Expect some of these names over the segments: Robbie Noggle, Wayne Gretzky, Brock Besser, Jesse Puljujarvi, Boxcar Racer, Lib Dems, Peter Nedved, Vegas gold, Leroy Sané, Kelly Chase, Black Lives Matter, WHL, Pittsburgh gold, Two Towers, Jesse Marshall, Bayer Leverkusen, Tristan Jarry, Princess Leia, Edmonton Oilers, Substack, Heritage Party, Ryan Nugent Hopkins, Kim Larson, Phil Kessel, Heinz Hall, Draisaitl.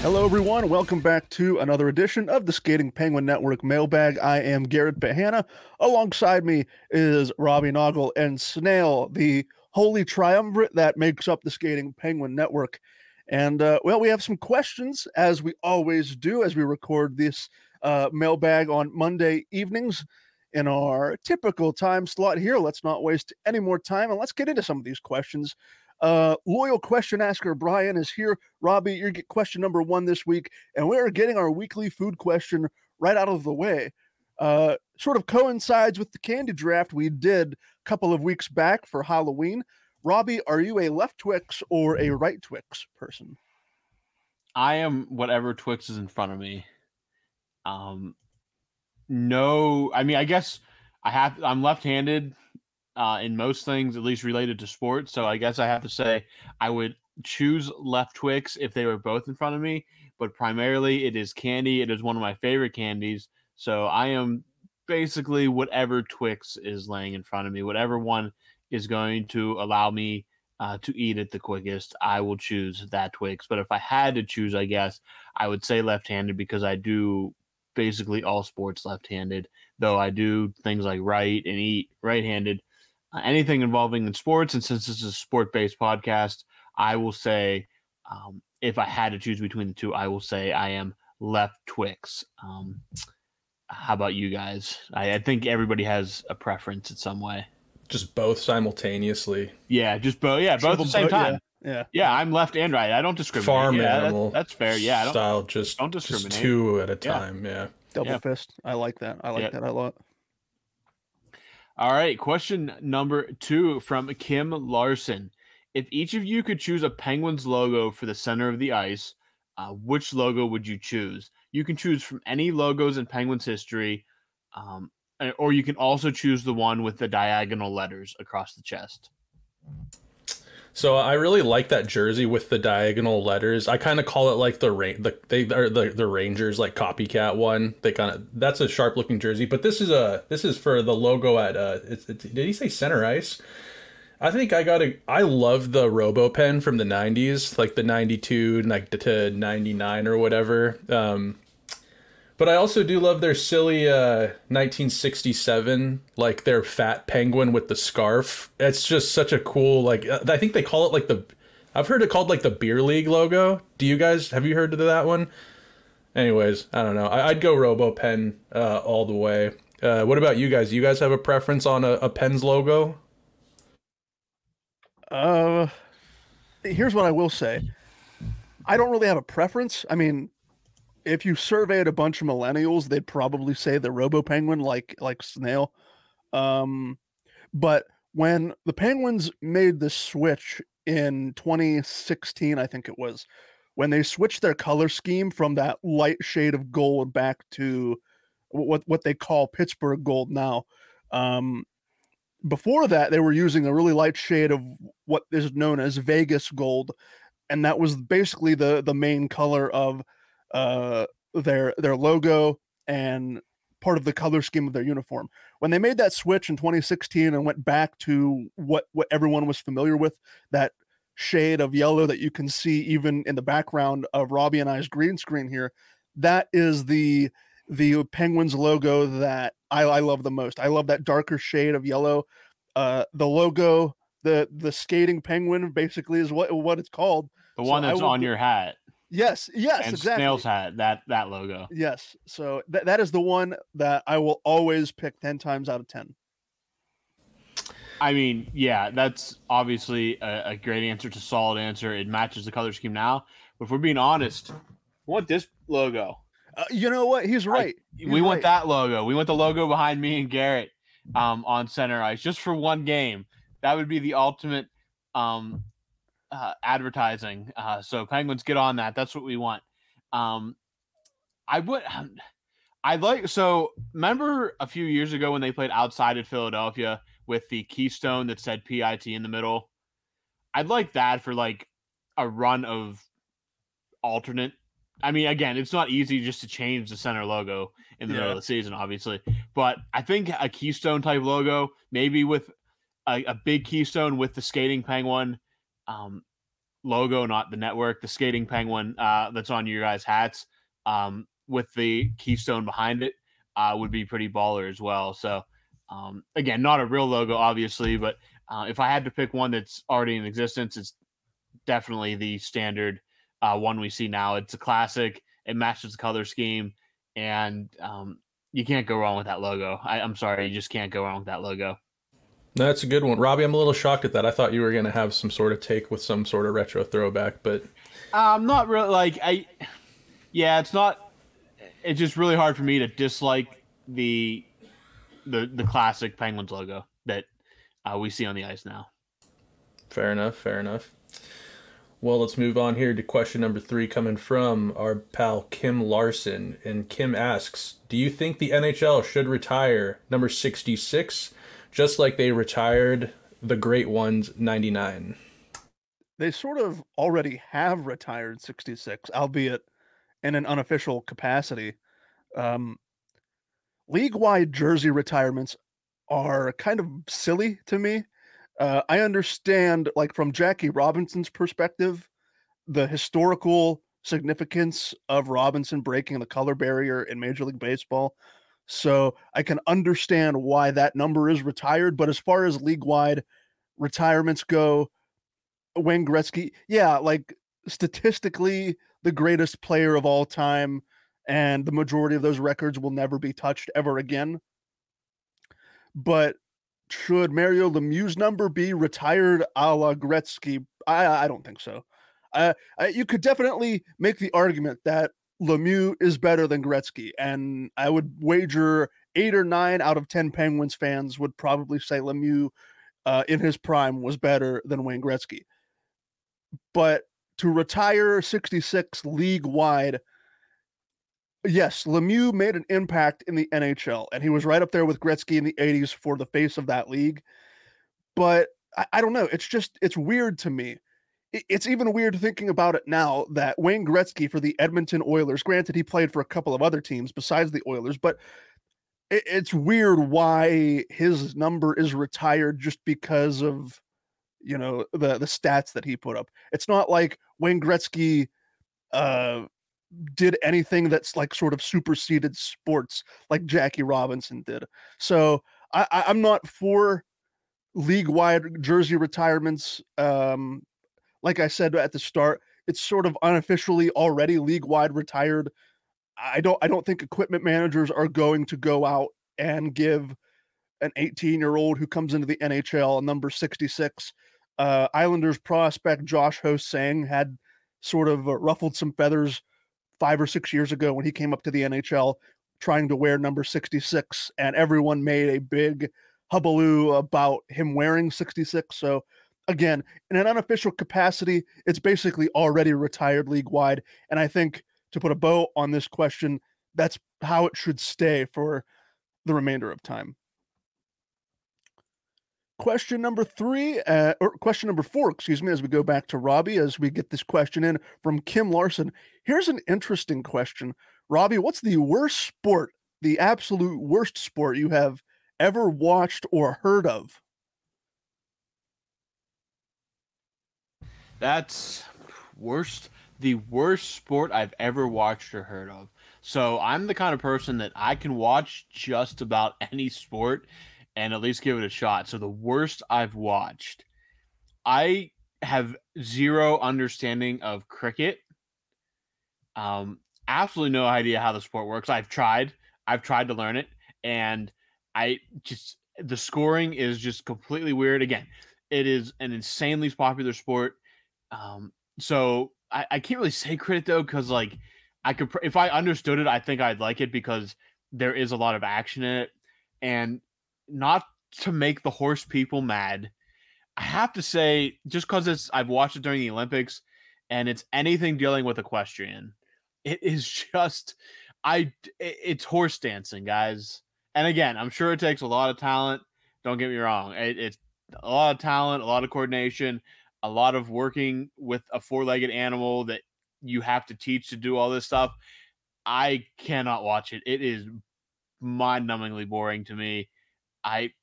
Hello, everyone. Welcome back to another edition of the Skating Penguin Network Mailbag. I am Garrett Bahana. Alongside me is Robbie Noggle and Snail, the holy triumvirate that makes up the Skating Penguin Network. And, well, we have some questions, as we always do, as we record this mailbag on Monday evenings in our typical time slot here. Let's not waste any more time, and let's get into some of these questions. Loyal question asker Brian is here. Robbie, you're getting question number one this week, and we are getting our weekly food question right out of the way. Sort of coincides with the candy draft we did a couple of weeks back for Halloween. Robbie, are you a left Twix or a right Twix person? I am whatever Twix is in front of me. I'm left-handed. In most things, at least related to sports. So I guess I have to say I would choose left Twix if they were both in front of me, but primarily it is candy. It is one of my favorite candies. So I am basically whatever Twix is laying in front of me, whatever one is going to allow me to eat it the quickest, I will choose that Twix. But if I had to choose, I guess I would say left-handed because I do basically all sports left-handed, though I do things like right and eat right-handed. Anything involving in sports, and since this is a sport-based podcast, I will say if I had to choose between the two, I will say I am left Twix. How about you guys? I think everybody has a preference in some way. Just both simultaneously. Yeah, just both. Yeah, both at the same time. Yeah, I'm left and right. I don't discriminate. Farm animal. That's fair. Yeah, I don't discriminate. Just two at a time. Yeah. Double fist. I like that. I like that a lot. All right, question number two from Kim Larson. If each of you could choose a Penguins logo for the center of the ice, which logo would you choose? You can choose from any logos in Penguins history, or you can also choose the one with the diagonal letters across the chest. So I really like that jersey with the diagonal letters. I kind of call it like the Rangers like copycat one. They kind of that's a sharp looking jersey, but this is for the logo at did he say center ice? I think I love the RoboPen from the 90s, like the 92 like to 99 or whatever. But I also do love their silly 1967, like their fat penguin with the scarf. It's just such a cool, like, I think they call it like I've heard it called like the Beer League logo. Have you heard of that one? Anyways, I don't know. I'd go RoboPen all the way. What about you guys? Do you guys have a preference on a Pens logo? Here's what I will say. I don't really have a preference. I mean, if you surveyed a bunch of millennials, they'd probably say the Robo Penguin, like Snail. But when the Penguins made the switch in 2016, I think it was, when they switched their color scheme from that light shade of gold back to what they call Pittsburgh gold now. Before that, they were using a really light shade of what is known as Vegas gold, and that was basically the main color of their logo and part of the color scheme of their uniform. When they made that switch in 2016 and went back to what everyone was familiar with, that shade of yellow that you can see even in the background of Robbie and I's green screen here, that is the Penguins logo that I love the most. I love that darker shade of yellow. The logo, the skating penguin basically is what it's called. The one that's on your hat. Yes, and exactly. Snail's hat, that logo. Yes, so that is the one that I will always pick 10 times out of 10. I mean, yeah, that's obviously a great answer. It's a solid answer. It matches the color scheme now. But if we're being honest, we want this logo. You know what? He's right. We want that logo. We want the logo behind me and Garrett on center ice just for one game. That would be the ultimate advertising. So Penguins, get on that. That's what we want. So remember a few years ago when they played outside at Philadelphia with the keystone that said PIT in the middle? I'd like that for like a run of alternate. I mean, again, it's not easy just to change the center logo in the middle of the season, obviously, but I think a keystone type logo, maybe with a big keystone with the skating penguin, logo, not the network, the skating penguin that's on your guys' hats with the keystone behind it would be pretty baller as well. So again, not a real logo, obviously, but if I had to pick one that's already in existence, it's definitely the standard one we see now. It's a classic. It matches the color scheme, and you can't go wrong with that logo. I'm sorry, you just can't go wrong with that logo. That's a good one, Robbie. I'm a little shocked at that. I thought you were going to have some sort of take with some sort of retro throwback, but I'm not really it's not. It's just really hard for me to dislike the classic Penguins logo that we see on the ice now. Fair enough. Well, let's move on here to question number 3, coming from our pal Kim Larson, and Kim asks, "Do you think the NHL should retire number 66?" Just like they retired the great ones, 99. They sort of already have retired 66, albeit in an unofficial capacity. League-wide jersey retirements are kind of silly to me. I understand, like, from Jackie Robinson's perspective, the historical significance of Robinson breaking the color barrier in Major League Baseball. So I can understand why that number is retired, but as far as league-wide retirements go, Wayne Gretzky, statistically the greatest player of all time, and the majority of those records will never be touched ever again. But should Mario Lemieux's number be retired a la Gretzky? I don't think so. You could definitely make the argument that Lemieux is better than Gretzky, and I would wager 8 or 9 out of 10 Penguins fans would probably say Lemieux in his prime was better than Wayne Gretzky. But to retire 66 league-wide, yes, Lemieux made an impact in the NHL, and he was right up there with Gretzky in the 80s for the face of that league. But I don't know. It's just, it's weird to me. It's even weird thinking about it now that Wayne Gretzky for the Edmonton Oilers, granted he played for a couple of other teams besides the Oilers, but it's weird why his number is retired just because of, the stats that he put up. It's not like Wayne Gretzky did anything that's like sort of superseded sports like Jackie Robinson did. So I'm not for league-wide jersey retirements. Like I said at the start, it's sort of unofficially already league-wide retired. I don't think equipment managers are going to go out and give an 18-year-old who comes into the NHL number 66. Islanders prospect Josh Hosang had sort of ruffled some feathers 5 or 6 years ago when he came up to the NHL trying to wear number 66, and everyone made a big hullabaloo about him wearing 66. So again, in an unofficial capacity, it's basically already retired league-wide. And I think to put a bow on this question, that's how it should stay for the remainder of time. Question number four, as we go back to Robbie, as we get this question in from Kim Larson. Here's an interesting question. Robbie, what's the worst sport, the absolute worst sport you have ever watched or heard of? That's worst. The worst sport I've ever watched or heard of. So I'm the kind of person that I can watch just about any sport and at least give it a shot. So the worst I've watched, I have zero understanding of cricket. Absolutely no idea how the sport works. I've tried to learn it, and the scoring is just completely weird. Again, it is an insanely popular sport. So I can't really say cricket though, because if I understood it, I think I'd like it because there is a lot of action in it. And not to make the horse people mad, I have to say, just because I've watched it during the Olympics, and it's anything dealing with equestrian, it is just it's horse dancing, guys. And again, I'm sure it takes a lot of talent. Don't get me wrong; it's a lot of talent, a lot of coordination, a lot of working with a four-legged animal that you have to teach to do all this stuff. I cannot watch it. It is mind-numbingly boring to me.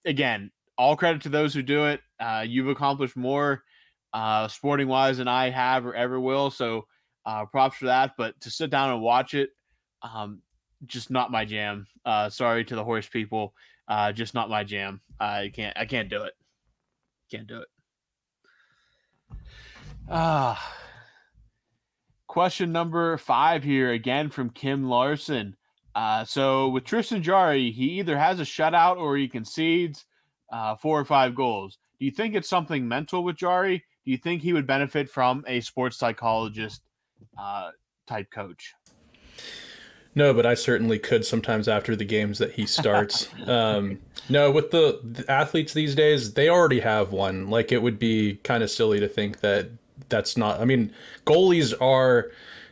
Again, all credit to those who do it. You've accomplished more sporting wise than I have or ever will. So props for that, but to sit down and watch it, just not my jam. Sorry to the horse people. Just not my jam. I can't do it. Can't do it. Question number 5 here again from Kim Larson. So with Tristan Jarry, he either has a shutout or he concedes 4 or 5 goals. Do you think it's something mental with Jarry? Do you think he would benefit from a sports psychologist type coach? No, but I certainly could sometimes after the games that he starts. No, with the athletes these days, they already have one. Like, it would be kind of silly to think that that's not. I mean, goalies are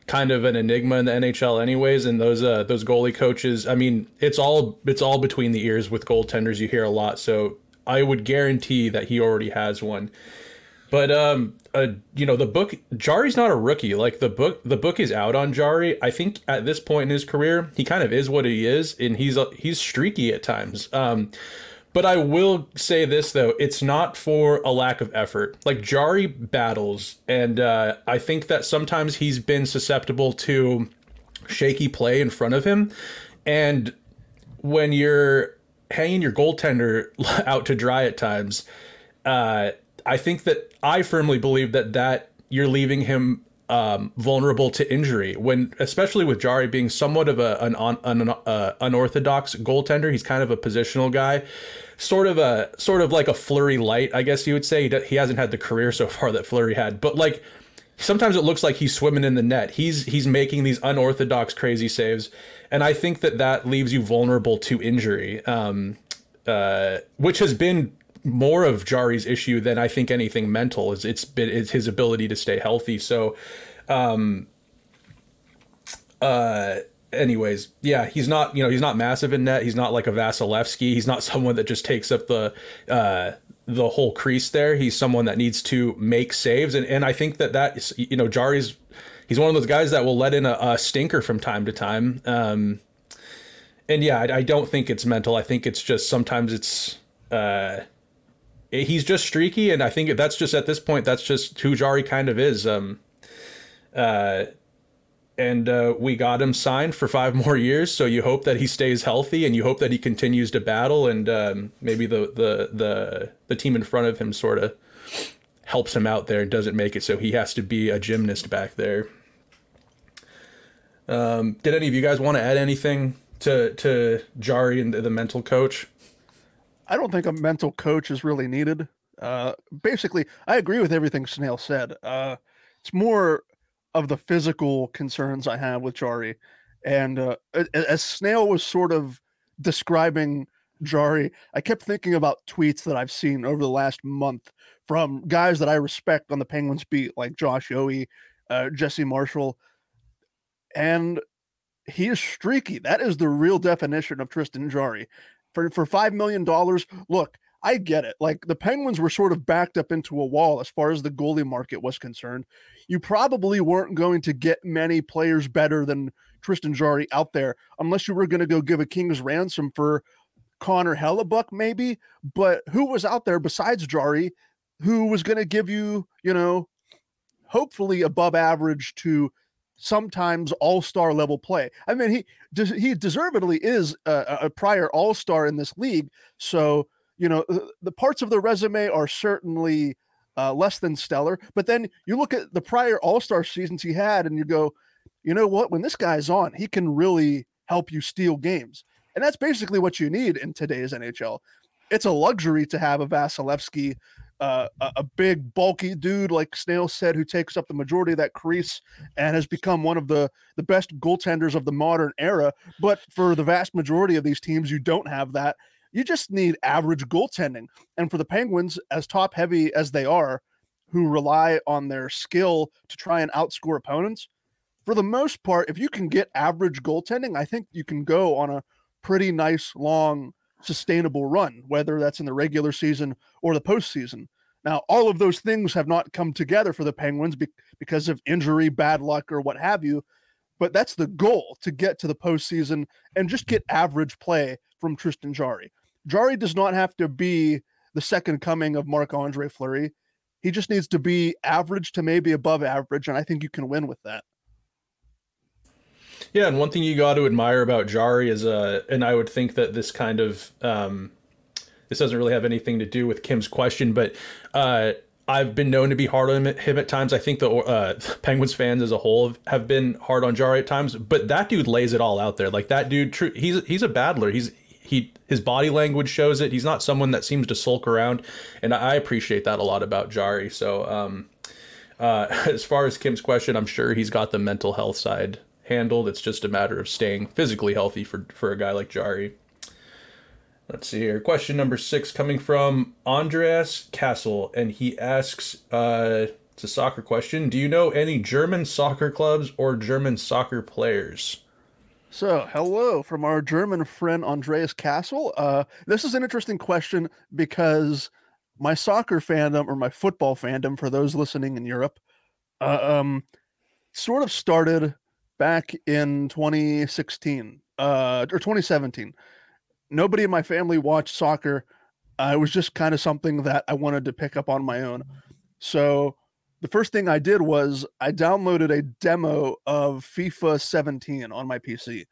kind of an enigma in the NHL anyways, and those goalie coaches, I mean, it's all between the ears with goaltenders. You hear a lot, so I would guarantee that he already has one. But the book, Jarry's not a rookie. Like, the book is out on Jarry. I think at this point in his career, he kind of is what he is, and he's streaky at times. But I will say this though, it's not for a lack of effort. Like, Jarry battles, and I think that sometimes he's been susceptible to shaky play in front of him, and when you're hanging your goaltender out to dry at times, I think that I firmly believe that you're leaving him vulnerable to injury, when, especially with Jarry being somewhat of an unorthodox goaltender. He's kind of a positional guy, sort of like a Fleury light, I guess you would say. He hasn't had the career so far that Fleury had, but like, sometimes it looks like he's swimming in the net. He's making these unorthodox, crazy saves, and I think that leaves you vulnerable to injury, which has been more of Jarry's issue than I think anything mental is. It's his ability to stay healthy. So, anyways, yeah, he's not massive in net. He's not like a Vasilevsky. He's not someone that just takes up the whole crease there. He's someone that needs to make saves, and I think that is, Jarry's. He's one of those guys that will let in a stinker from time to time. And yeah, I don't think it's mental. I think it's just sometimes it's. He's just streaky, and I think that's just, at this point, that's just who Jarry kind of is. And we got him signed for 5 more years, so you hope that he stays healthy, and you hope that he continues to battle, and maybe the team in front of him sort of helps him out there and doesn't make it so he has to be a gymnast back there. Did any of you guys want to add anything to Jarry and the mental coach? I don't think a mental coach is really needed. Basically, I agree with everything Snail said. It's more of the physical concerns I have with Jarry. And as Snail was sort of describing Jarry, I kept thinking about tweets that I've seen over the last month from guys that I respect on the Penguins beat, like Josh Owie, Jesse Marshall, and he is streaky. That is the real definition of Tristan Jarry. For $5 million, look, I get it. Like, the Penguins were sort of backed up into a wall as far as the goalie market was concerned. You probably weren't going to get many players better than Tristan Jarry out there unless you were going to go give a king's ransom for Connor Hellebuck, maybe. But who was out there besides Jarry who was going to give you, you know, hopefully above average to sometimes all-star level play? I mean, he deservedly is a prior all-star in this league. So, you know, the parts of the resume are certainly less than stellar. But then you look at the prior all-star seasons he had and you go, you know what, when this guy's on, he can really help you steal games. And that's basically what you need in today's NHL. It's a luxury to have a Vasilevsky, a big, bulky dude, like Snail said, who takes up the majority of that crease and has become one of the best goaltenders of the modern era. But for the vast majority of these teams, you don't have that. You just need average goaltending. And for the Penguins, as top-heavy as they are, who rely on their skill to try and outscore opponents, for the most part, if you can get average goaltending, I think you can go on a pretty nice, long, sustainable run, whether that's in the regular season or the postseason. Now, all of those things have not come together for the Penguins because of injury, bad luck, or what have you. But that's the goal, to get to the postseason and just get average play from Tristan Jarry. Jarry does not have to be the second coming of Marc-Andre Fleury. He just needs to be average to maybe above average, and I think you can win with that. Yeah, and one thing you got to admire about Jarry is, and I would think that this kind of, this doesn't really have anything to do with Kim's question, but I've been known to be hard on him at times. I think the Penguins fans as a whole have been hard on Jarry at times, but that dude lays it all out there. Like, that dude, he's a battler. His body language shows it. He's not someone that seems to sulk around, and I appreciate that a lot about Jarry. So as far as Kim's question, I'm sure he's got the mental health side handled. It's just a matter of staying physically healthy for a guy like Jarry. Let's see here. Question number 6 coming from Andreas Castle, and he asks, it's a soccer question. Do you know any German soccer clubs or German soccer players? So, hello from our German friend Andreas Castle. This is an interesting question because my soccer fandom, or my football fandom for those listening in Europe, sort of started back in 2016 or 2017. Nobody in my family watched soccer. It was just kind of something that I wanted to pick up on my own. So the first thing I did was I downloaded a demo of FIFA 17 on my PC.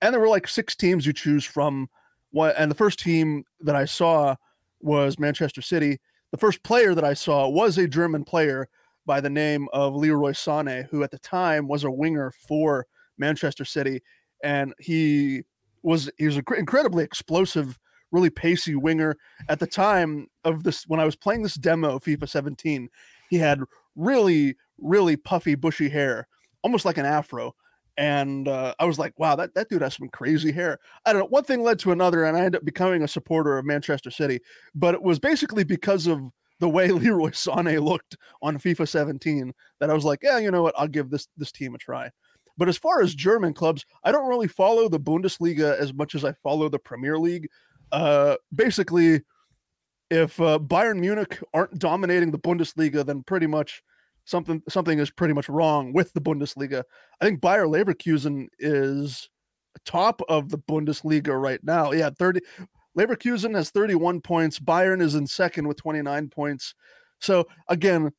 And there were like 6 teams you choose from. And the first team that I saw was Manchester City. The first player that I saw was a German player by the name of Leroy Sané, who at the time was a winger for Manchester City. And he was an incredibly explosive, really pacey winger. At the time of this, when I was playing this demo of FIFA 17, he had really, really puffy, bushy hair, almost like an afro. And I was like, wow, that dude has some crazy hair. I don't know. One thing led to another, and I ended up becoming a supporter of Manchester City. But it was basically because of the way Leroy Sané looked on FIFA 17 that I was like, yeah, you know what? I'll give this team a try. But as far as German clubs, I don't really follow the Bundesliga as much as I follow the Premier League. Basically, if Bayern Munich aren't dominating the Bundesliga, then pretty much something is pretty much wrong with the Bundesliga. I think Bayer Leverkusen is top of the Bundesliga right now. Yeah, Leverkusen has 31 points. Bayern is in second with 29 points. So again,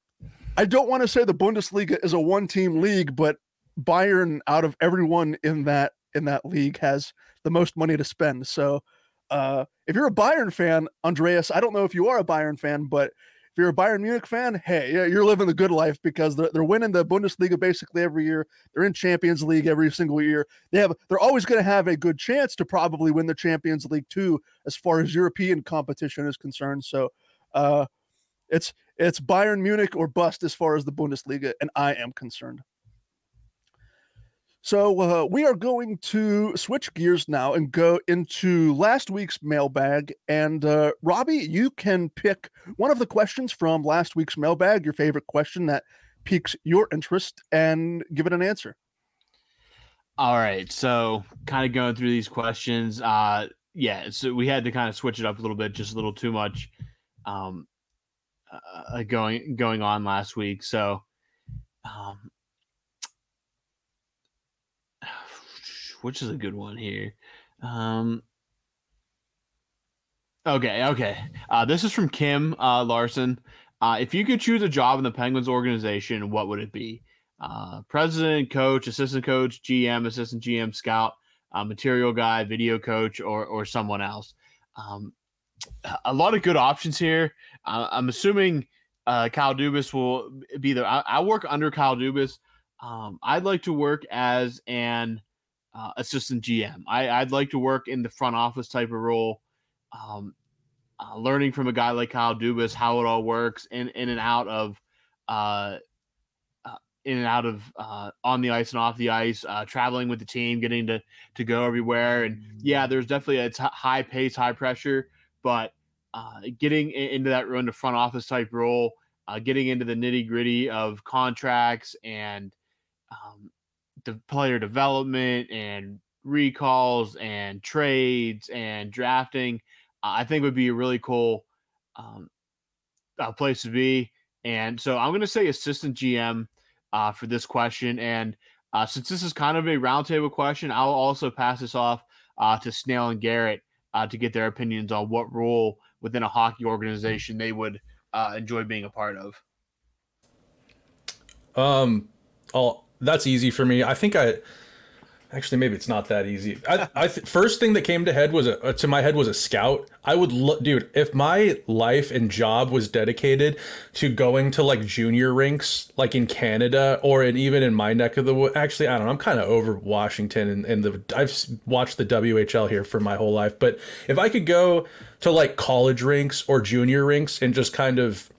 I don't want to say the Bundesliga is a one-team league, but Bayern, out of everyone in that league, has the most money to spend. So if you're a Bayern fan, Andreas, I don't know if you are a Bayern fan, but if you're a Bayern Munich fan, hey, you're living the good life because they're winning the Bundesliga basically every year. They're in Champions League every single year. They're always going to have a good chance to probably win the Champions League too, as far as European competition is concerned. So it's Bayern Munich or bust as far as the Bundesliga, and I am concerned. So we are going to switch gears now and go into last week's mailbag. And Robbie, you can pick one of the questions from last week's mailbag, your favorite question that piques your interest, and give it an answer. All right. So kind of going through these questions. So we had to kind of switch it up a little bit, just a little too much going on last week. So which is a good one here. Okay. This is from Kim Larson. If you could choose a job in the Penguins organization, what would it be? President, coach, assistant coach, GM, assistant GM, scout, material guy, video coach, or someone else. A lot of good options here. I'm assuming Kyle Dubas will be there. I work under Kyle Dubas. I'd like to work as an assistant GM. I'd like to work in the front office type of role, learning from a guy like Kyle Dubas how it all works in and out of on the ice and off the ice, traveling with the team, getting to go everywhere. And yeah, there's definitely it's high pace, high pressure, but getting into that run to front office type role, getting into the nitty gritty of contracts and the player development and recalls and trades and drafting, I think would be a really cool place to be. And so I'm going to say assistant GM for this question. And since this is kind of a roundtable question, I'll also pass this off to Snail and Garrett to get their opinions on what role within a hockey organization they would enjoy being a part of. That's easy for me. I think maybe it's not that easy. First thing that came to my head was a scout. I would if my life and job was dedicated to going to like junior rinks, like in Canada or even in my neck of the woods. Actually, I don't know. I'm kind of over Washington and I've watched the WHL here for my whole life. But if I could go to like college rinks or junior rinks and just kind of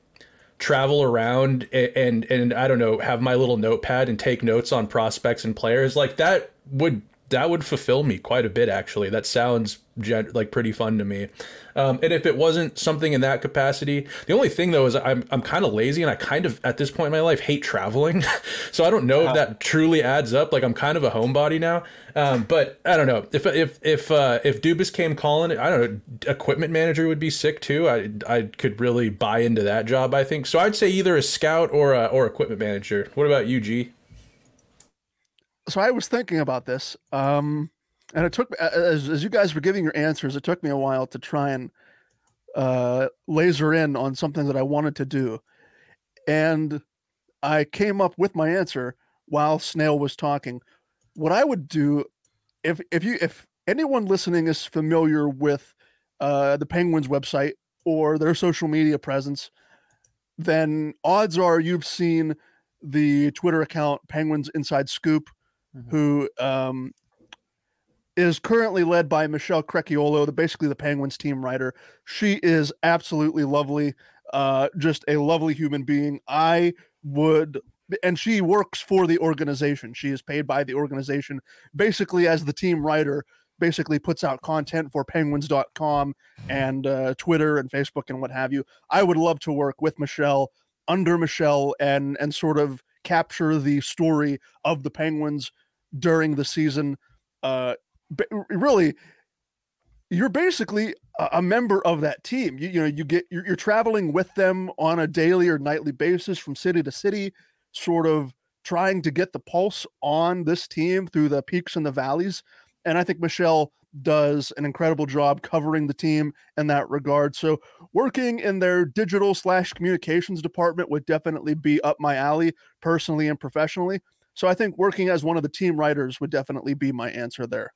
travel around and I don't know, have my little notepad and take notes on prospects and players, like that would fulfill me quite a bit. Actually, that sounds like pretty fun to me. And if it wasn't something in that capacity, the only thing though is I'm kind of lazy and I kind of at this point in my life hate traveling. So I don't know if that truly adds up. Like I'm kind of a homebody now. But I don't know if Dubas came calling, I don't know, equipment manager would be sick too. I could really buy into that job, I think. So I'd say either a scout or equipment manager. What about you, G? So I was thinking about this, and it took, as you guys were giving your answers, it took me a while to try and laser in on something that I wanted to do. And I came up with my answer while Snail was talking. What I would do, if anyone listening is familiar with the Penguins website or their social media presence, then odds are you've seen the Twitter account Penguins Inside Scoop, who is currently led by Michelle Crecchiolo, basically the Penguins team writer. She is absolutely lovely, just a lovely human being. And she works for the organization. She is paid by the organization, basically as the team writer, basically puts out content for penguins.com and Twitter and Facebook and what have you. I would love to work with Michelle, under Michelle, and sort of capture the story of the Penguins during the season. Really, you're basically a member of that team. You're traveling with them on a daily or nightly basis from city to city, sort of trying to get the pulse on this team through the peaks and the valleys. And I think Michelle does an incredible job covering the team in that regard. So working in their digital / communications department would definitely be up my alley, personally and professionally. So I think working as one of the team writers would definitely be my answer there.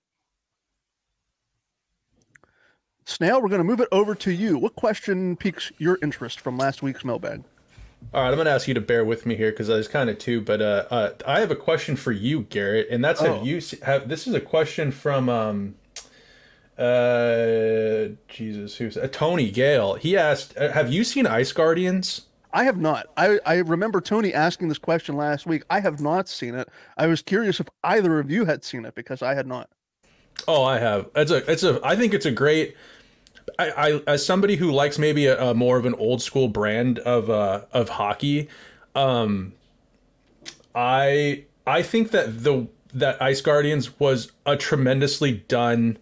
Snail, we're going to move it over to you. What question piques your interest from last week's mailbag? All right, I'm going to ask you to bear with me here because there's kind of two, but I have a question for you, Garrett, and that's this is a question from Tony Gale. He asked, have you seen Ice Guardians? I have not. I remember Tony asking this question last week. I have not seen it. I was curious if either of you had seen it because I had not. Oh, I have. I think it's a great. I as somebody who likes maybe a more of an old school brand of hockey, I think that that Ice Guardians was a tremendously done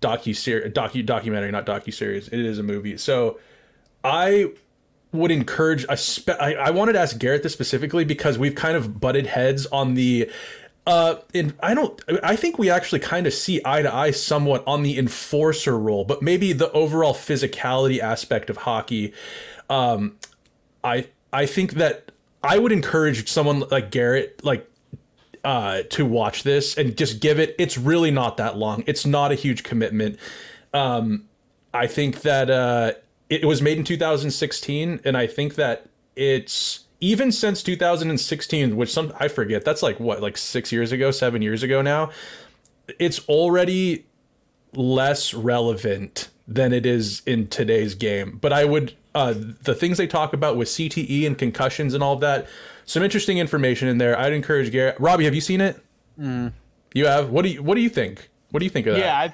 documentary, not docuseries. It is a movie. So I would encourage I wanted to ask Garrett this specifically because we've kind of butted heads on the I think we actually kind of see eye to eye somewhat on the enforcer role, but maybe the overall physicality aspect of hockey. I think that I would encourage someone like Garrett, to watch this and just give it. It's really not that long. It's not a huge commitment. I think that it was made in 2016, and I think that it's even since 2016, which I forget. That's like 6 years ago, 7 years ago now. It's already less relevant than it is in today's game. But I would the things they talk about with CTE and concussions and all of that. Some interesting information in there. I'd encourage Garrett. Robbie, have you seen it? Mm. You have? What do you think? What do you think of that? Yeah, I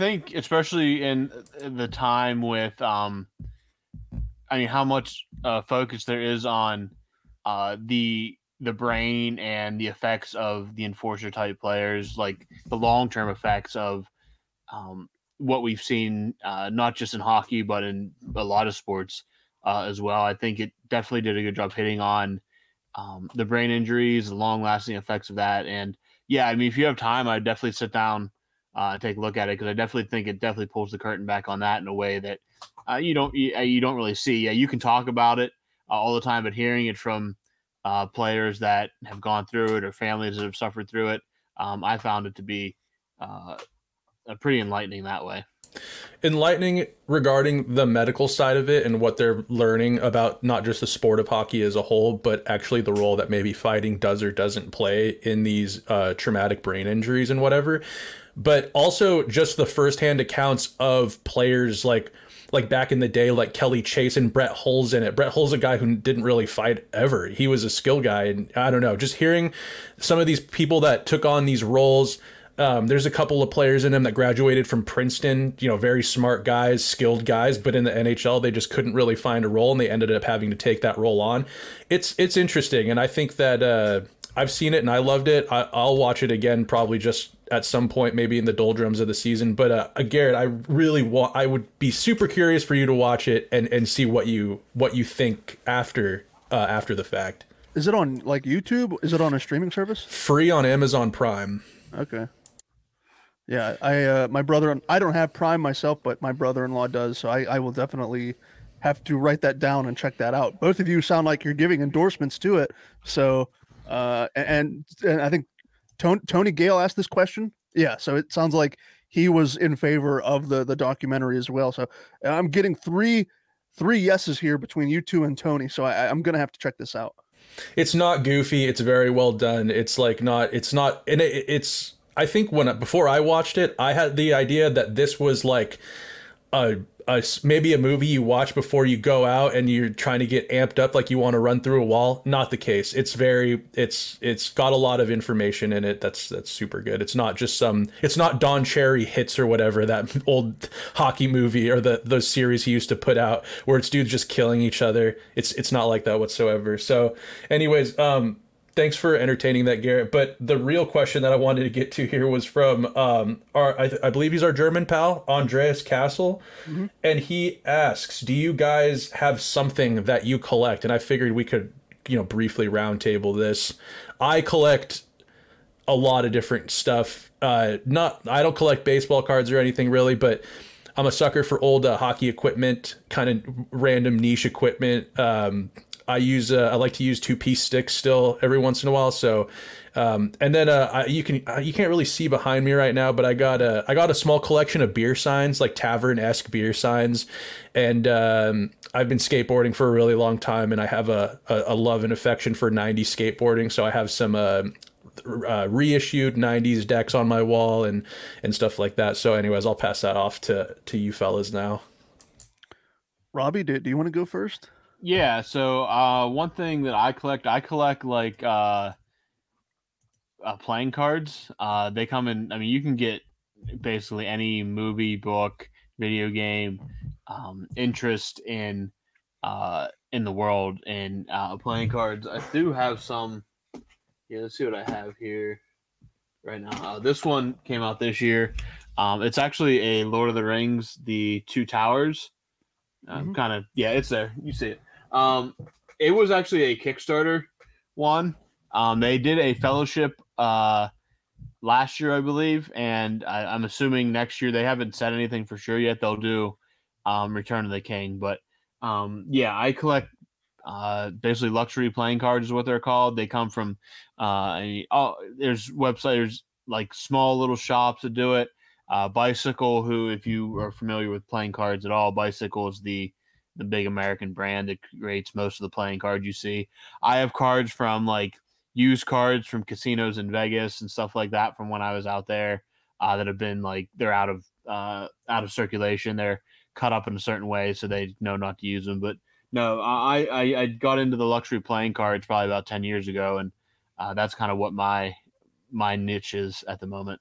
think especially in the time with how much focus there is on the brain and the effects of the enforcer type players, like the long-term effects of what we've seen not just in hockey but in a lot of sports as well. I think it definitely did a good job hitting on the brain injuries, the long-lasting effects of that. And yeah, if you have time, I'd definitely sit down and take a look at it, because I definitely think it definitely pulls the curtain back on that in a way that you don't really see. Yeah, you can talk about it all the time, but hearing it from players that have gone through it or families that have suffered through it, I found it to be pretty enlightening that way. Enlightening regarding the medical side of it and what they're learning about not just the sport of hockey as a whole, but actually the role that maybe fighting does or doesn't play in these traumatic brain injuries and whatever. But also just the firsthand accounts of players like back in the day, like Kelly Chase and Brett Hull's in it. Brett Hull's a guy who didn't really fight ever. He was a skill guy. And I don't know, just hearing some of these people that took on these roles. There's a couple of players in them that graduated from Princeton, very smart guys, skilled guys, but in the NHL, they just couldn't really find a role and they ended up having to take that role on. It's interesting. And I think that I've seen it and I loved it. I'll watch it again, probably just at some point, maybe in the doldrums of the season. But Garrett, I would be super curious for you to watch it and see what you think after the fact. Is it on like YouTube? Is it on a streaming service? Free on Amazon Prime. Okay. Yeah, my brother, I don't have Prime myself, but my brother-in-law does, so I will definitely have to write that down and check that out. Both of you sound like you're giving endorsements to it, so, and I think Tony Gale asked this question. Yeah, so it sounds like he was in favor of the documentary as well, so I'm getting three yeses here between you two and Tony, so I'm going to have to check this out. It's not goofy, it's very well done, I think before I watched it, I had the idea that this was like maybe a movie you watch before you go out and you're trying to get amped up, like you want to run through a wall. Not the case. It's got a lot of information in it. That's super good. It's not just it's not Don Cherry Hits or whatever, that old hockey movie or those series he used to put out where it's dudes just killing each other. It's not like that whatsoever. So anyways, thanks for entertaining that, Garrett. But the real question that I wanted to get to here was from I believe he's our German pal, Andreas Castle. Mm-hmm. And he asks, do you guys have something that you collect? And I figured we could, briefly roundtable this. I collect a lot of different stuff. I don't collect baseball cards or anything really, but I'm a sucker for old hockey equipment, kind of random niche equipment. I like to use two-piece sticks still every once in a while. So, and then you can't really see behind me right now, but I got a small collection of beer signs, like tavern-esque beer signs, and I've been skateboarding for a really long time, and I have a love and affection for '90s skateboarding. So I have some reissued '90s decks on my wall and stuff like that. So, anyways, I'll pass that off to you fellas now. Robbie, do you want to go first? Yeah, so one thing that I collect like playing cards. They come in. I mean, you can get basically any movie, book, video game, interest in the world, and playing cards. I do have some. Yeah, let's see what I have here right now. This one came out this year. It's actually a Lord of the Rings, The Two Towers. Mm-hmm. Kind of, yeah, it's there. You see it. It was actually a Kickstarter one. They did a fellowship last year, I believe, and I'm assuming next year. They haven't said anything for sure yet. They'll do Return of the King, but yeah, I collect basically luxury playing cards is what they're called. They come from there's websites like small little shops that do it. Bicycle, who, if you are familiar with playing cards at all, Bicycle is the big American brand that creates most of the playing cards you see. I have cards from like used cards from casinos in Vegas and stuff like that from when I was out there that have been like they're out of circulation. They're cut up in a certain way so they know not to use them. But no, I got into the luxury playing cards probably about 10 years ago, and that's kind of what my niche is at the moment.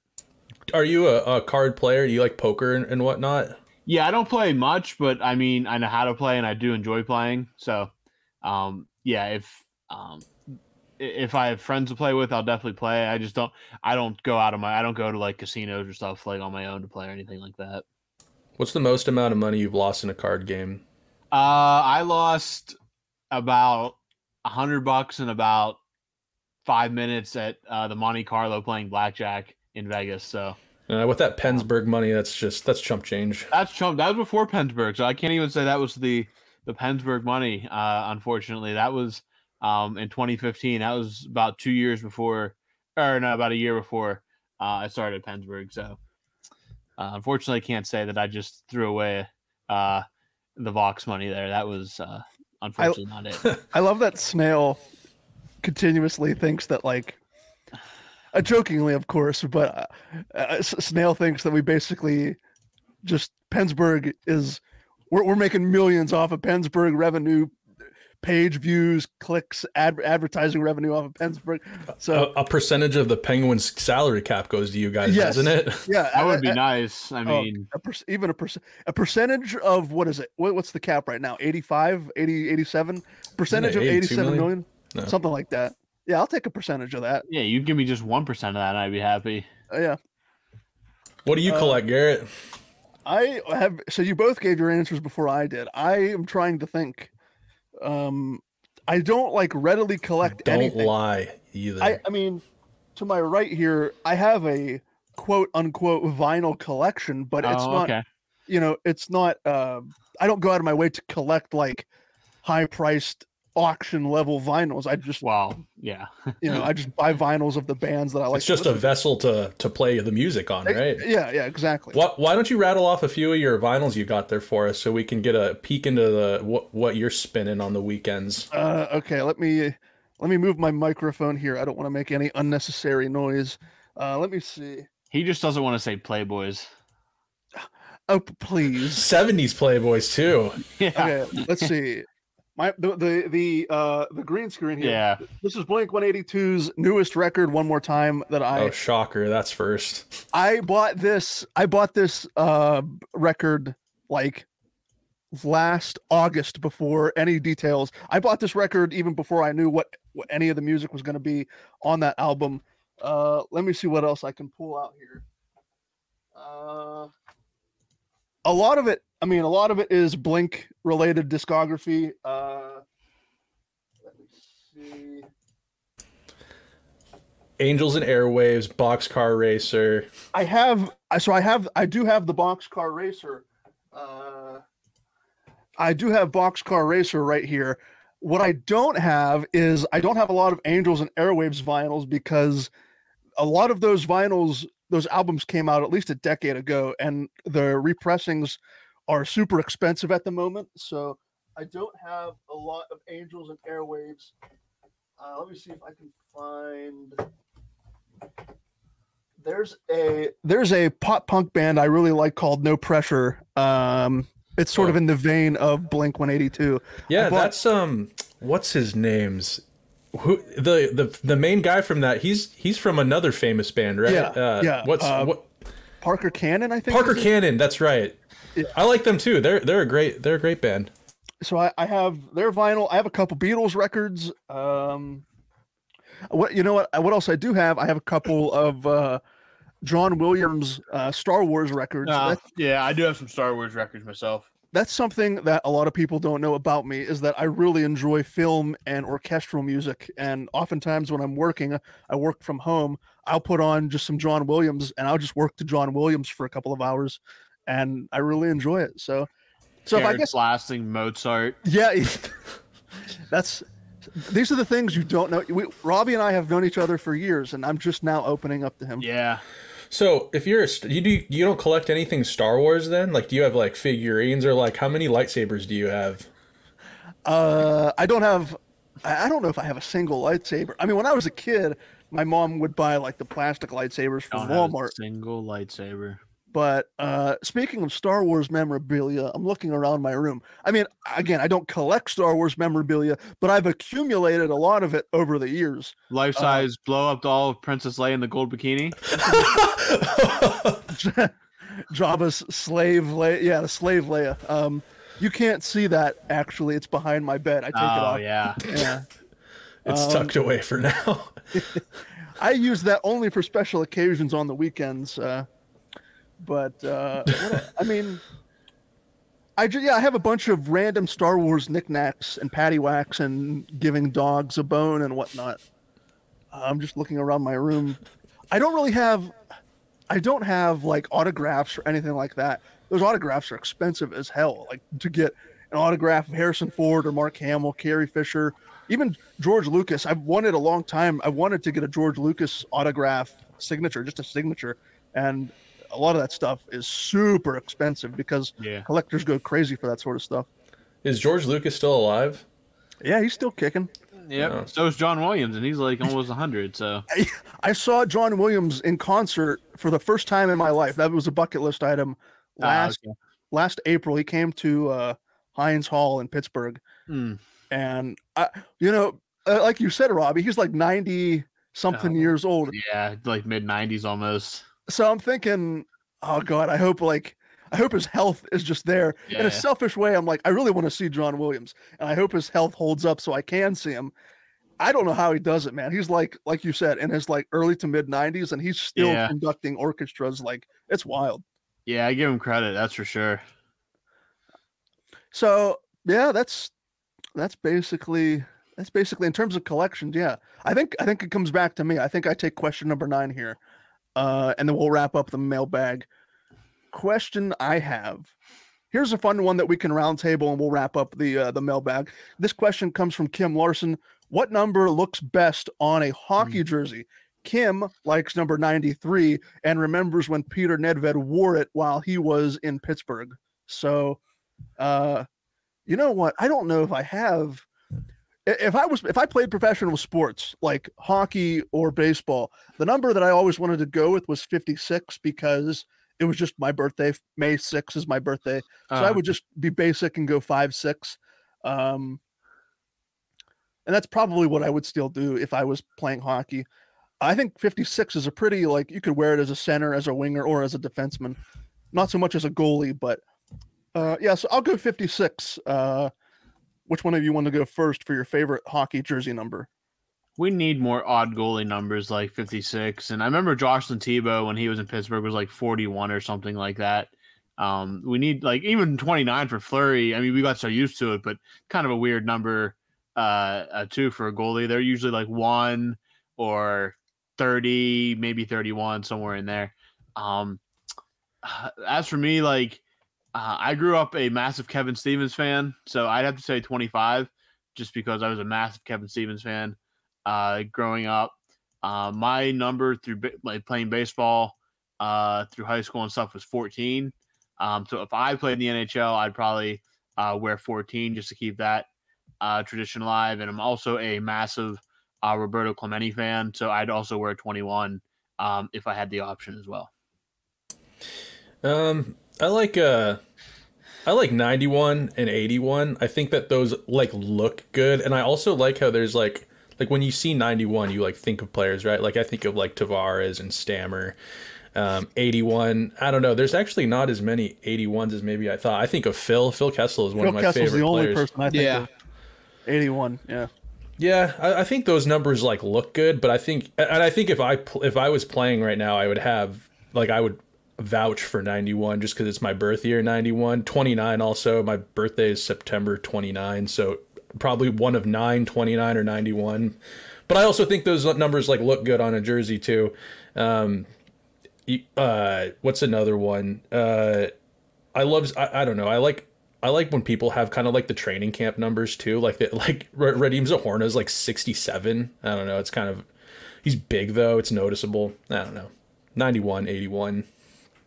Are you a card player? Do you like poker and whatnot? Yeah, I don't play much, but I mean, I know how to play and I do enjoy playing. So, yeah, if I have friends to play with, I'll definitely play. I just don't go out of I don't go to like casinos or stuff like on my own to play or anything like that. What's the most amount of money you've lost in a card game? I lost about $100 in about 5 minutes at the Monte Carlo playing blackjack in Vegas. So with that PensBurgh money, that's chump change. That was before PensBurgh, so I can't even say that was the PensBurgh money. Unfortunately, that was in 2015. That was about 2 years before, or no, about a year before I started PensBurgh. So unfortunately, I can't say that I just threw away the Vox money there. That was unfortunately not it. I love that Snail continuously thinks that like. Jokingly, of course, but Snail thinks that we basically just PensBurgh is we're making millions off of PensBurgh revenue, page views, clicks, advertising revenue off of PensBurgh. So a percentage of the Penguins' salary cap goes to you guys, yes, doesn't it? Yeah, that would be nice. I mean, a percentage of what is it? What's the cap right now? 85, 80, 87 percentage of 87 million, no. Something like that. Yeah, I'll take a percentage of that. Yeah, you give me just 1% of that, and I'd be happy. Yeah. What do you collect, Garrett? I have. So you both gave your answers before I did. I am trying to think. I don't like readily collect anything. Don't lie either. I mean, to my right here, I have a quote unquote vinyl collection, but it's not. Okay. You know, it's not. I don't go out of my way to collect like high priced. Auction level vinyls. I just yeah. You know, I just buy vinyls of the bands that I like. It's just a vessel to play the music on, right? Yeah, exactly. Why don't you rattle off a few of your vinyls you got there for us so we can get a peek into the what you're spinning on the weekends? Okay, let me move my microphone here. I don't want to make any unnecessary noise. Let me see. He just doesn't want to say Playboys. Oh, please. 70s Playboys too. Yeah. Okay, let's see. The green screen here. Yeah. This is Blink-182's newest record, One More Time, that I... Oh, shocker. That's first. I bought this record, like, last August before any details. I bought this record even before I knew what any of the music was going to be on that album. Let me see what else I can pull out here. A lot of it is Blink-related discography. Let me see. Angels and Airwaves, Boxcar Racer. I do have the Boxcar Racer. I do have Boxcar Racer right here. What I don't have a lot of Angels and Airwaves vinyls because a lot of those vinyls, those albums came out at least a decade ago, and the repressings are super expensive at the moment, so I don't have a lot of Angels and Airwaves. Let me see if I can find. There's a pop punk band I really like called No Pressure. It's sort of in the vein of Blink 182. Yeah, that's what's his name's? Who the main guy from that? He's from another famous band, right? Yeah, What's Parker Cannon? I think Parker Cannon. That's right. Yeah. I like them too. They're a great band. So I have their vinyl. I have a couple Beatles records. What else I do have? I have a couple of John Williams Star Wars records. Yeah, I do have some Star Wars records myself. That's something that a lot of people don't know about me, is that I really enjoy film and orchestral music. And oftentimes when I'm working, I work from home, I'll put on just some John Williams and I'll just work to John Williams for a couple of hours. And I really enjoy it. So if I guess blasting Mozart. Yeah, these are the things you don't know. Robbie and I have known each other for years, and I'm just now opening up to him. Yeah. So if you don't collect anything Star Wars then? Like, do you have like figurines, or like how many lightsabers do you have? I don't know if I have a single lightsaber. I mean, when I was a kid, my mom would buy like the plastic lightsabers from Walmart. Have a single lightsaber. But speaking of Star Wars memorabilia, I'm looking around my room. I mean, again, I don't collect Star Wars memorabilia, but I've accumulated a lot of it over the years. Life-size blow-up doll of Princess Leia in the gold bikini. Jabba's slave Leia. Yeah, the slave Leia. You can't see that, actually. It's behind my bed. I take it off. Oh, yeah. It's tucked away for now. I use that only for special occasions on the weekends. But I mean, I have a bunch of random Star Wars knickknacks and paddywhacks and giving dogs a bone and whatnot. I'm just looking around my room. I don't have like autographs or anything like that. Those autographs are expensive as hell. Like, to get an autograph of Harrison Ford or Mark Hamill, Carrie Fisher, even George Lucas. I've wanted a long time. I wanted to get a George Lucas autograph signature, just a signature, and a lot of that stuff is super expensive because collectors go crazy for that sort of stuff. Is George Lucas still alive? Yeah, he's still kicking. Yep. Oh. So is John Williams, and he's like almost 100. So I saw John Williams in concert for the first time in my life. That was a bucket list item. Last April, he came to Heinz Hall in Pittsburgh, and like you said, Robbie, he's like 90 something years old. Yeah, like mid 90s almost. So I'm thinking, oh God, I hope his health is just there. Yeah. In a selfish way, I'm like, I really want to see John Williams, and I hope his health holds up so I can see him. I don't know how he does it, man. He's like you said, in his like early to mid 90s, and he's still conducting orchestras. Like, it's wild. Yeah, I give him credit, that's for sure. So yeah, that's basically in terms of collections. Yeah, I think it comes back to me. I think I take question number 9 here. And then we'll wrap up the mailbag. Question I have. Here's a fun one that we can roundtable, and we'll wrap up the mailbag. This question comes from Kim Larson. What number looks best on a hockey jersey? Kim likes number 93 and remembers when Peter Nedved wore it while he was in Pittsburgh. So, you know what? I don't know if I have. If I played professional sports like hockey or baseball, the number that I always wanted to go with was 56 because it was just my birthday. May 6 is my birthday. So I would just be basic and go 5-6. And that's probably what I would still do if I was playing hockey. I think 56 is a pretty, like, you could wear it as a center, as a winger, or as a defenseman. Not so much as a goalie, but so I'll go 56. Which one of you want to go first for your favorite hockey jersey number? We need more odd goalie numbers like 56. And I remember Jocelyn Tebow when he was in Pittsburgh was like 41 or something like that. We need like even 29 for Fleury. I mean, we got so used to it, but kind of a weird number too for a goalie. They're usually like 1 or 30, maybe 31, somewhere in there. As for me, like, I grew up a massive Kevin Stevens fan, so I'd have to say 25 just because I was a massive Kevin Stevens fan growing up. My number through like playing baseball through high school and stuff was 14. So if I played in the NHL, I'd probably wear 14 just to keep that tradition alive. And I'm also a massive Roberto Clemente fan, so I'd also wear 21 if I had the option as well. I like I like 91 and 81. I think that those like look good, and I also like how there's like when you see 91, you like think of players, right? Like I think of like Tavares and Stammer. 81. I don't know. There's actually not as many 81s as maybe I thought. I think of Phil. Phil Kessel is one of my favorite players. Phil Kessel's the only person I think of. 81. Yeah. Yeah, I think those numbers like look good, but I think, and I think if I was playing right now, I would have like I would vouch for 91 just because it's my birth year. 91, 29 also. My birthday is September 29, so probably one of 9, 29 or 91. But I also think those numbers like look good on a jersey too. What's another one? I don't know. I like when people have kind of like the training camp numbers too, like that, like Radim Zahorna is like 67. I don't know. It's kind of, he's big though. It's noticeable. I don't know. 91, 81.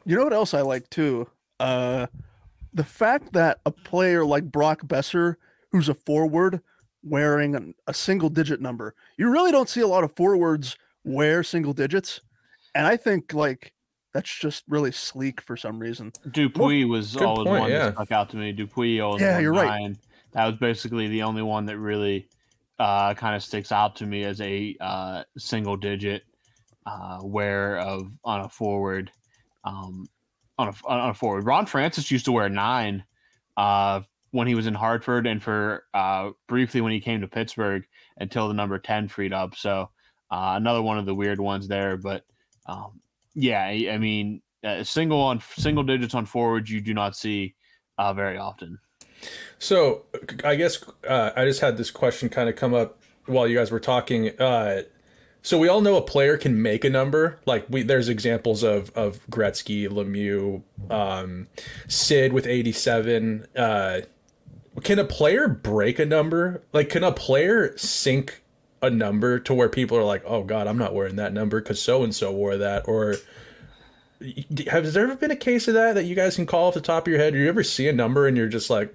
You know what else I like too? The fact that a player like Brock Besser, who's a forward, wearing a single digit number, you really don't see a lot of forwards wear single digits. And I think like, that's just really sleek for some reason. Dupuis was always one that stuck out to me. Dupuis always you're right. That was basically the only one that really kind of sticks out to me as a single digit wear of on a forward. On a forward, Ron Francis used to wear 9 when he was in Hartford, and for briefly when he came to Pittsburgh until the number 10 freed up. So another one of the weird ones there, but. Yeah, I mean, single digits on forwards you do not see very often. So I guess I just had this question kind of come up while you guys were talking. So we all know a player can make a number. Like there's examples of Gretzky, Lemieux, Sid with 87. Can a player break a number? Like, can a player sink a number to where people are like, oh God, I'm not wearing that number because so-and-so wore that? Or has there ever been a case of that you guys can call off the top of your head? Or you ever see a number and you're just like,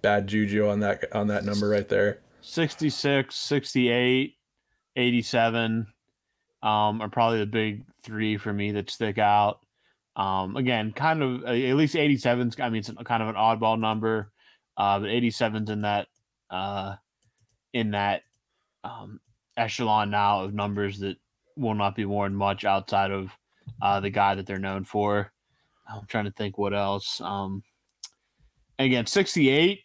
bad juju on that number right there? 66, 68, 87 are probably the big 3 for me that stick out. Again, kind of at least 87's, I mean, it's kind of an oddball number, but 87's in that echelon now of numbers that will not be worn much outside of the guy that they're known for. I'm trying to think what else. Again, 68.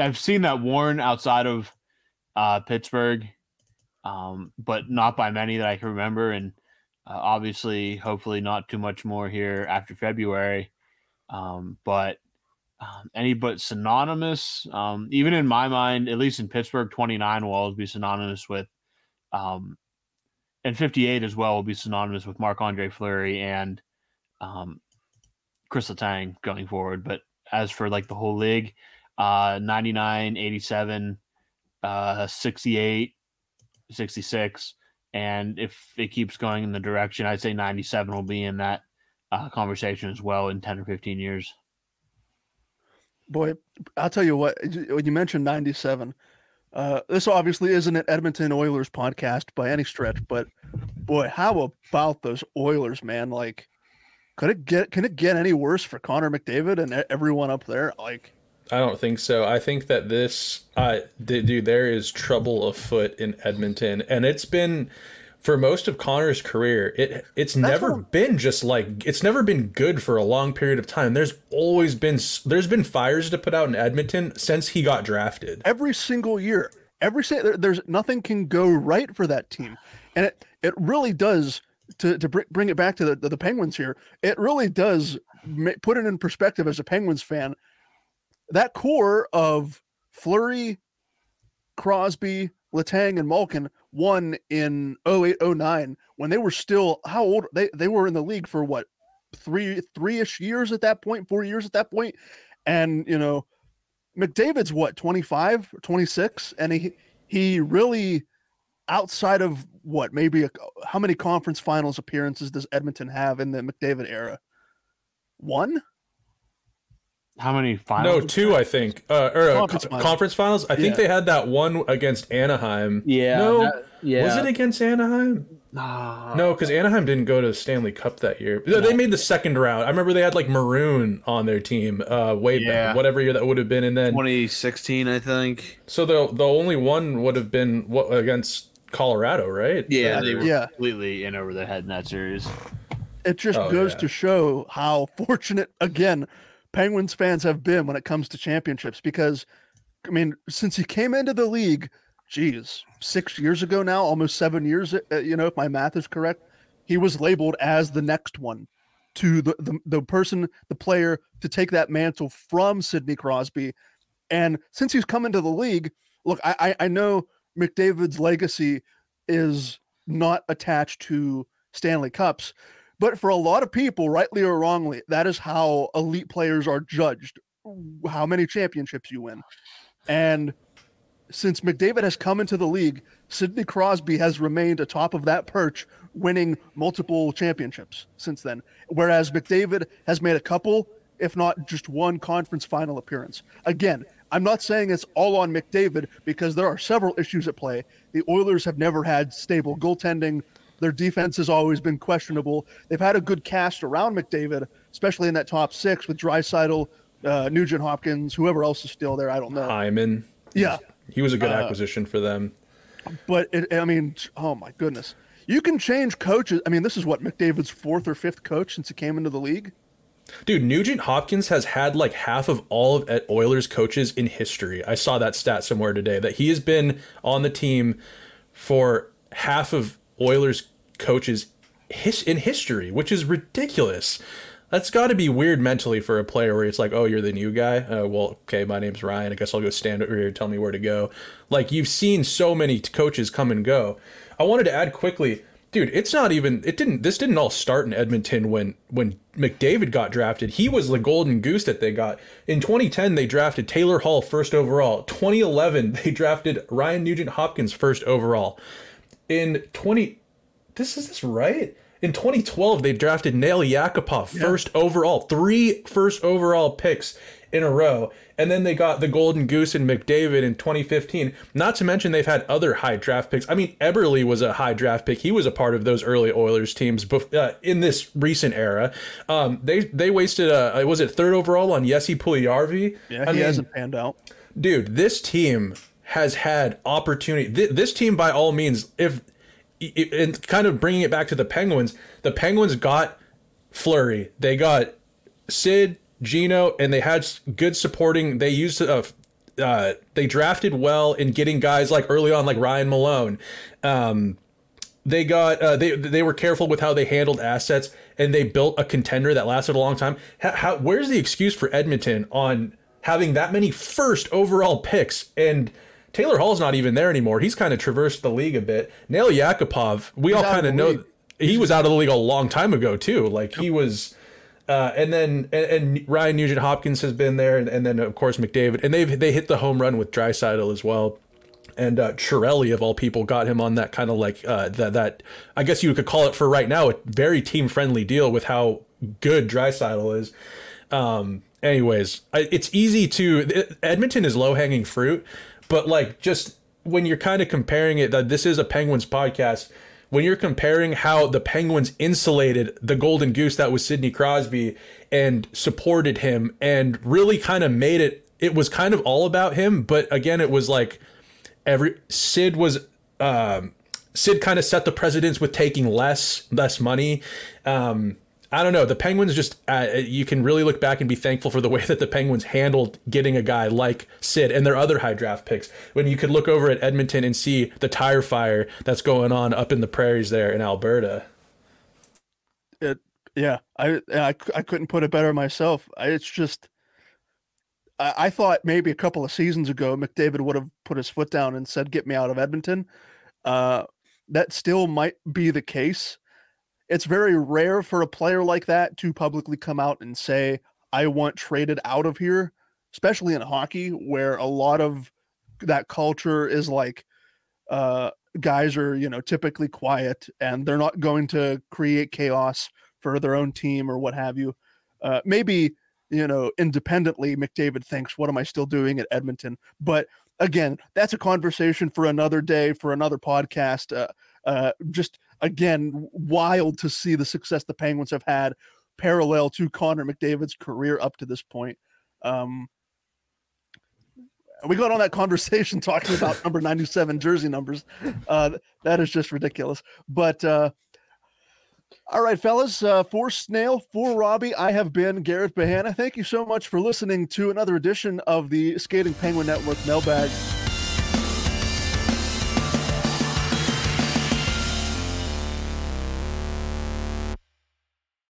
I've seen that worn outside of Pittsburgh, but not by many that I can remember. And obviously, hopefully not too much more here after February. But synonymous, even in my mind, at least in Pittsburgh, 29 will always be synonymous with, and 58 as well will be synonymous with Marc-Andre Fleury and Chris Letang going forward. But as for like the whole league, 99, 87, 68, 66, and if it keeps going in the direction, I'd say 97 will be in that conversation as well in 10 or 15 years. Boy, I'll tell you what, when you mentioned 97, this obviously isn't an Edmonton Oilers podcast by any stretch, but boy, how about those Oilers, man? Like, can it get any worse for Connor McDavid and everyone up there? Like, I don't think so. I think that dude, there is trouble afoot in Edmonton, and it's been, for most of Connor's career, it's never been good for a long period of time. There's been fires to put out in Edmonton since he got drafted. Every single year, there's nothing can go right for that team, and it really does. To bring it back to the Penguins here, it really does put it in perspective as a Penguins fan. That core of Fleury, Crosby, Letang, and Malkin won in 2008-09 when they were still how old they were in the league for what, three-ish years at that point, 4 years at that point. And you know, McDavid's what, 25 or 26, and he really, outside of what, maybe how many conference finals appearances does Edmonton have in the McDavid era? 1? How many finals? No, 2, I think. Conference finals. I think they had that one against Anaheim. Yeah. No, was it against Anaheim? No, because Anaheim didn't go to the Stanley Cup that year. They made the second round. I remember they had like Maroon on their team back, whatever year that would have been. And then 2016, I think. So the only one would have been against Colorado, right? Yeah, they were completely in over their head in that series. It just goes to show how fortunate, again, Penguins fans have been when it comes to championships. Because, I mean, since he came into the league... 6 years ago now, almost 7 years, if my math is correct, he was labeled as the next one to the player to take that mantle from Sidney Crosby. And since he's come into the league, look, I know McDavid's legacy is not attached to Stanley Cups, but for a lot of people, rightly or wrongly, that is how elite players are judged, how many championships you win. And since McDavid has come into the league, Sidney Crosby has remained atop of that perch, winning multiple championships since then, whereas McDavid has made a couple, if not just one, conference final appearance. Again, I'm not saying it's all on McDavid because there are several issues at play. The Oilers have never had stable goaltending. Their defense has always been questionable. They've had a good cast around McDavid, especially in that top six with Draisaitl, Nugent Hopkins, whoever else is still there, I don't know. Hyman. Yeah. He was a good acquisition for them. But, oh, my goodness. You can change coaches. I mean, this is what, McDavid's fourth or fifth coach since he came into the league? Dude, Nugent Hopkins has had like half of all of Oilers coaches in history. I saw that stat somewhere today, that he has been on the team for half of Oilers coaches in history, which is ridiculous. That's got to be weird mentally for a player where it's like, oh, you're the new guy? Okay, my name's Ryan. I guess I'll go stand over here and tell me where to go. Like, you've seen so many coaches come and go. I wanted to add quickly, dude, this didn't all start in Edmonton when McDavid got drafted. He was the golden goose that they got. In 2010, they drafted Taylor Hall first overall. 2011, they drafted Ryan Nugent Hopkins first overall. In 2012, they drafted Nail Yakupov first overall, 3 first overall picks in a row. And then they got the golden goose in McDavid in 2015. Not to mention they've had other high draft picks. I mean, Eberle was a high draft pick. He was a part of those early Oilers teams in this recent era. They wasted, third overall on Jesse Puljujarvi? Yeah, he hasn't panned out. Dude, this team has had opportunity. This team, by all means, and kind of bringing it back to the Penguins got Fleury. They got Sid, Gino, and they had good supporting. They used they drafted well in getting guys like early on, like Ryan Malone. They got they were careful with how they handled assets, and they built a contender that lasted a long time. Where's the excuse for Edmonton on having that many first overall picks? And Taylor Hall's not even there anymore. He's kind of traversed the league a bit. Nail Yakupov, all kind of know he was out of the league a long time ago too. Like he was, and Ryan Nugent Hopkins has been there, and then of course McDavid, and they hit the home run with Draisaitl as well, and Chiarelli of all people got him on that kind of like that I guess you could call it for right now a very team friendly deal with how good Draisaitl is. Anyways, it's easy to Edmonton is low hanging fruit. But like, just when you're kind of comparing it, that this is a Penguins podcast, when you're comparing how the Penguins insulated the golden goose that was Sidney Crosby and supported him and really kind of made it was kind of all about him. But again, it was like Sid kind of set the precedence with taking less money. I don't know. The Penguins just, you can really look back and be thankful for the way that the Penguins handled getting a guy like Sid and their other high draft picks. When you could look over at Edmonton and see the tire fire that's going on up in the prairies there in Alberta. I couldn't put it better myself. I thought maybe a couple of seasons ago, McDavid would have put his foot down and said, get me out of Edmonton. That still might be the case. It's very rare for a player like that to publicly come out and say, I want traded out of here, especially in hockey, where a lot of that culture is like guys are, typically quiet and they're not going to create chaos for their own team or what have you. Maybe, independently, McDavid thinks, what am I still doing at Edmonton? But again, that's a conversation for another day, for another podcast. Just again, wild to see the success the Penguins have had parallel to Connor McDavid's career up to this point. We got on that conversation talking about number 97 jersey numbers. That is just ridiculous. But all right, fellas, for Snail, for Robbie, I have been Garrett Bahana. Thank you so much for listening to another edition of the Skating Penguin Network Mailbag.